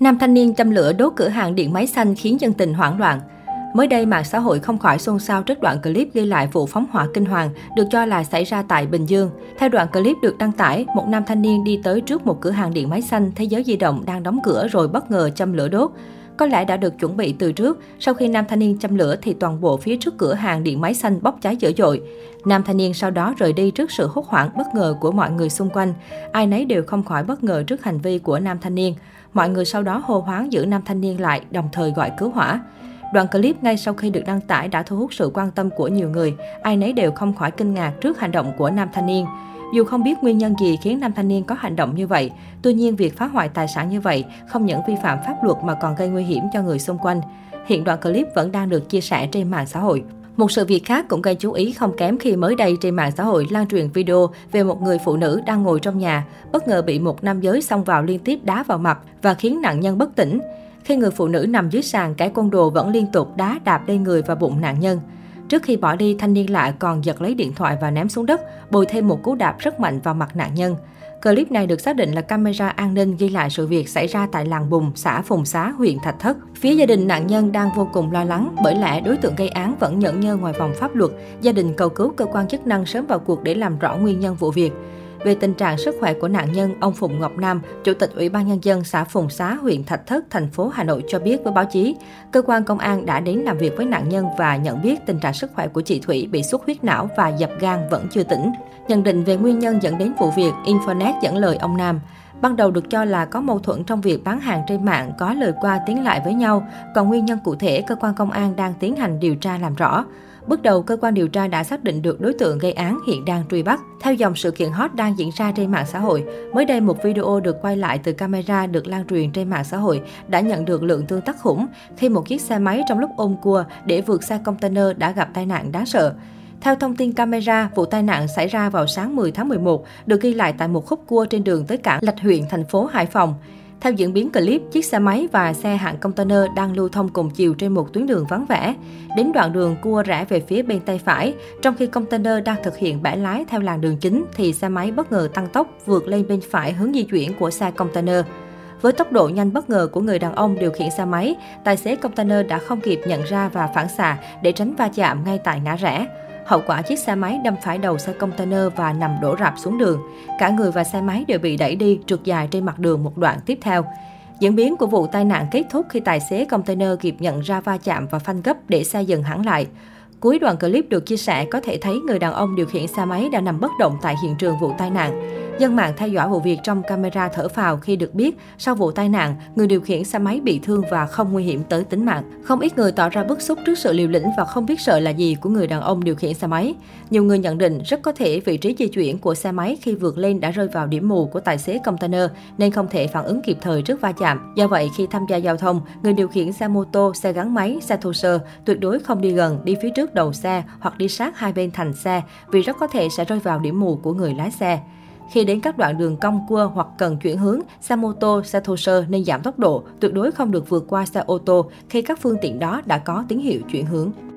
Nam thanh niên châm lửa đốt cửa hàng điện máy xanh khiến dân tình hoảng loạn. Mới đây, mạng xã hội không khỏi xôn xao trước đoạn clip ghi lại vụ phóng hỏa kinh hoàng được cho là xảy ra tại Bình Dương. Theo đoạn clip được đăng tải, một nam thanh niên đi tới trước một cửa hàng điện máy xanh Thế Giới Di Động đang đóng cửa rồi bất ngờ châm lửa đốt. Có lẽ đã được chuẩn bị từ trước, sau khi nam thanh niên châm lửa thì toàn bộ phía trước cửa hàng điện máy xanh bốc cháy dữ dội. Nam thanh niên sau đó rời đi trước sự hốt hoảng bất ngờ của mọi người xung quanh. Ai nấy đều không khỏi bất ngờ trước hành vi của nam thanh niên. Mọi người sau đó hô hoáng giữ nam thanh niên lại, đồng thời gọi cứu hỏa. Đoạn clip ngay sau khi được đăng tải đã thu hút sự quan tâm của nhiều người. Ai nấy đều không khỏi kinh ngạc trước hành động của nam thanh niên. Dù không biết nguyên nhân gì khiến nam thanh niên có hành động như vậy, tuy nhiên việc phá hoại tài sản như vậy không những vi phạm pháp luật mà còn gây nguy hiểm cho người xung quanh. Hiện đoạn clip vẫn đang được chia sẻ trên mạng xã hội. Một sự việc khác cũng gây chú ý không kém khi mới đây trên mạng xã hội lan truyền video về một người phụ nữ đang ngồi trong nhà, bất ngờ bị một nam giới xông vào liên tiếp đá vào mặt và khiến nạn nhân bất tỉnh. Khi người phụ nữ nằm dưới sàn, kẻ côn đồ vẫn liên tục đá đạp lên người và bụng nạn nhân. Trước khi bỏ đi, thanh niên lạ còn giật lấy điện thoại và ném xuống đất, bồi thêm một cú đạp rất mạnh vào mặt nạn nhân. Clip này được xác định là camera an ninh ghi lại sự việc xảy ra tại làng Bùng, xã Phùng Xá, huyện Thạch Thất. Phía gia đình nạn nhân đang vô cùng lo lắng, bởi lẽ đối tượng gây án vẫn nhẫn nhơ ngoài vòng pháp luật. Gia đình cầu cứu cơ quan chức năng sớm vào cuộc để làm rõ nguyên nhân vụ việc. Về tình trạng sức khỏe của nạn nhân, ông Phùng Ngọc Nam, Chủ tịch Ủy ban Nhân dân xã Phùng Xá, huyện Thạch Thất, thành phố Hà Nội cho biết với báo chí, cơ quan công an đã đến làm việc với nạn nhân và nhận biết tình trạng sức khỏe của chị Thủy bị xuất huyết não và dập gan vẫn chưa tỉnh. Nhận định về nguyên nhân dẫn đến vụ việc, Infonet dẫn lời ông Nam. Ban đầu được cho là có mâu thuẫn trong việc bán hàng trên mạng, có lời qua tiếng lại với nhau, còn nguyên nhân cụ thể cơ quan công an đang tiến hành điều tra làm rõ. Bước đầu, cơ quan điều tra đã xác định được đối tượng gây án hiện đang truy bắt. Theo dòng sự kiện hot đang diễn ra trên mạng xã hội, mới đây một video được quay lại từ camera được lan truyền trên mạng xã hội đã nhận được lượng tương tác khủng khi một chiếc xe máy trong lúc ôm cua để vượt xe container đã gặp tai nạn đáng sợ. Theo thông tin camera, vụ tai nạn xảy ra vào sáng 10 tháng 11, được ghi lại tại một khúc cua trên đường tới cảng Lạch, huyện, thành phố Hải Phòng. Theo diễn biến clip, chiếc xe máy và xe hạng container đang lưu thông cùng chiều trên một tuyến đường vắng vẻ. Đến đoạn đường cua rẽ về phía bên tay phải, trong khi container đang thực hiện bẻ lái theo làn đường chính thì xe máy bất ngờ tăng tốc vượt lên bên phải hướng di chuyển của xe container. Với tốc độ nhanh bất ngờ của người đàn ông điều khiển xe máy, tài xế container đã không kịp nhận ra và phản xạ để tránh va chạm ngay tại ngã rẽ. Hậu quả, chiếc xe máy đâm phải đầu xe container và nằm đổ rạp xuống đường. Cả người và xe máy đều bị đẩy đi, trượt dài trên mặt đường một đoạn tiếp theo. Diễn biến của vụ tai nạn kết thúc khi tài xế container kịp nhận ra va chạm và phanh gấp để xe dừng hẳn lại. Cuối đoạn clip được chia sẻ, có thể thấy người đàn ông điều khiển xe máy đã nằm bất động tại hiện trường vụ tai nạn. Dân mạng theo dõi vụ việc trong camera thở phào khi được biết, sau vụ tai nạn, người điều khiển xe máy bị thương và không nguy hiểm tới tính mạng. Không ít người tỏ ra bức xúc trước sự liều lĩnh và không biết sợ là gì của người đàn ông điều khiển xe máy. Nhiều người nhận định rất có thể vị trí di chuyển của xe máy khi vượt lên đã rơi vào điểm mù của tài xế container nên không thể phản ứng kịp thời trước va chạm. Do vậy, khi tham gia giao thông, người điều khiển xe mô tô, xe gắn máy, xe thô sơ tuyệt đối không đi gần, đi phía trước đầu xe hoặc đi sát hai bên thành xe vì rất có thể sẽ rơi vào điểm mù của người lái xe. Khi đến các đoạn đường cong cua hoặc cần chuyển hướng, xe mô tô, xe thô sơ nên giảm tốc độ, tuyệt đối không được vượt qua xe ô tô khi các phương tiện đó đã có tín hiệu chuyển hướng.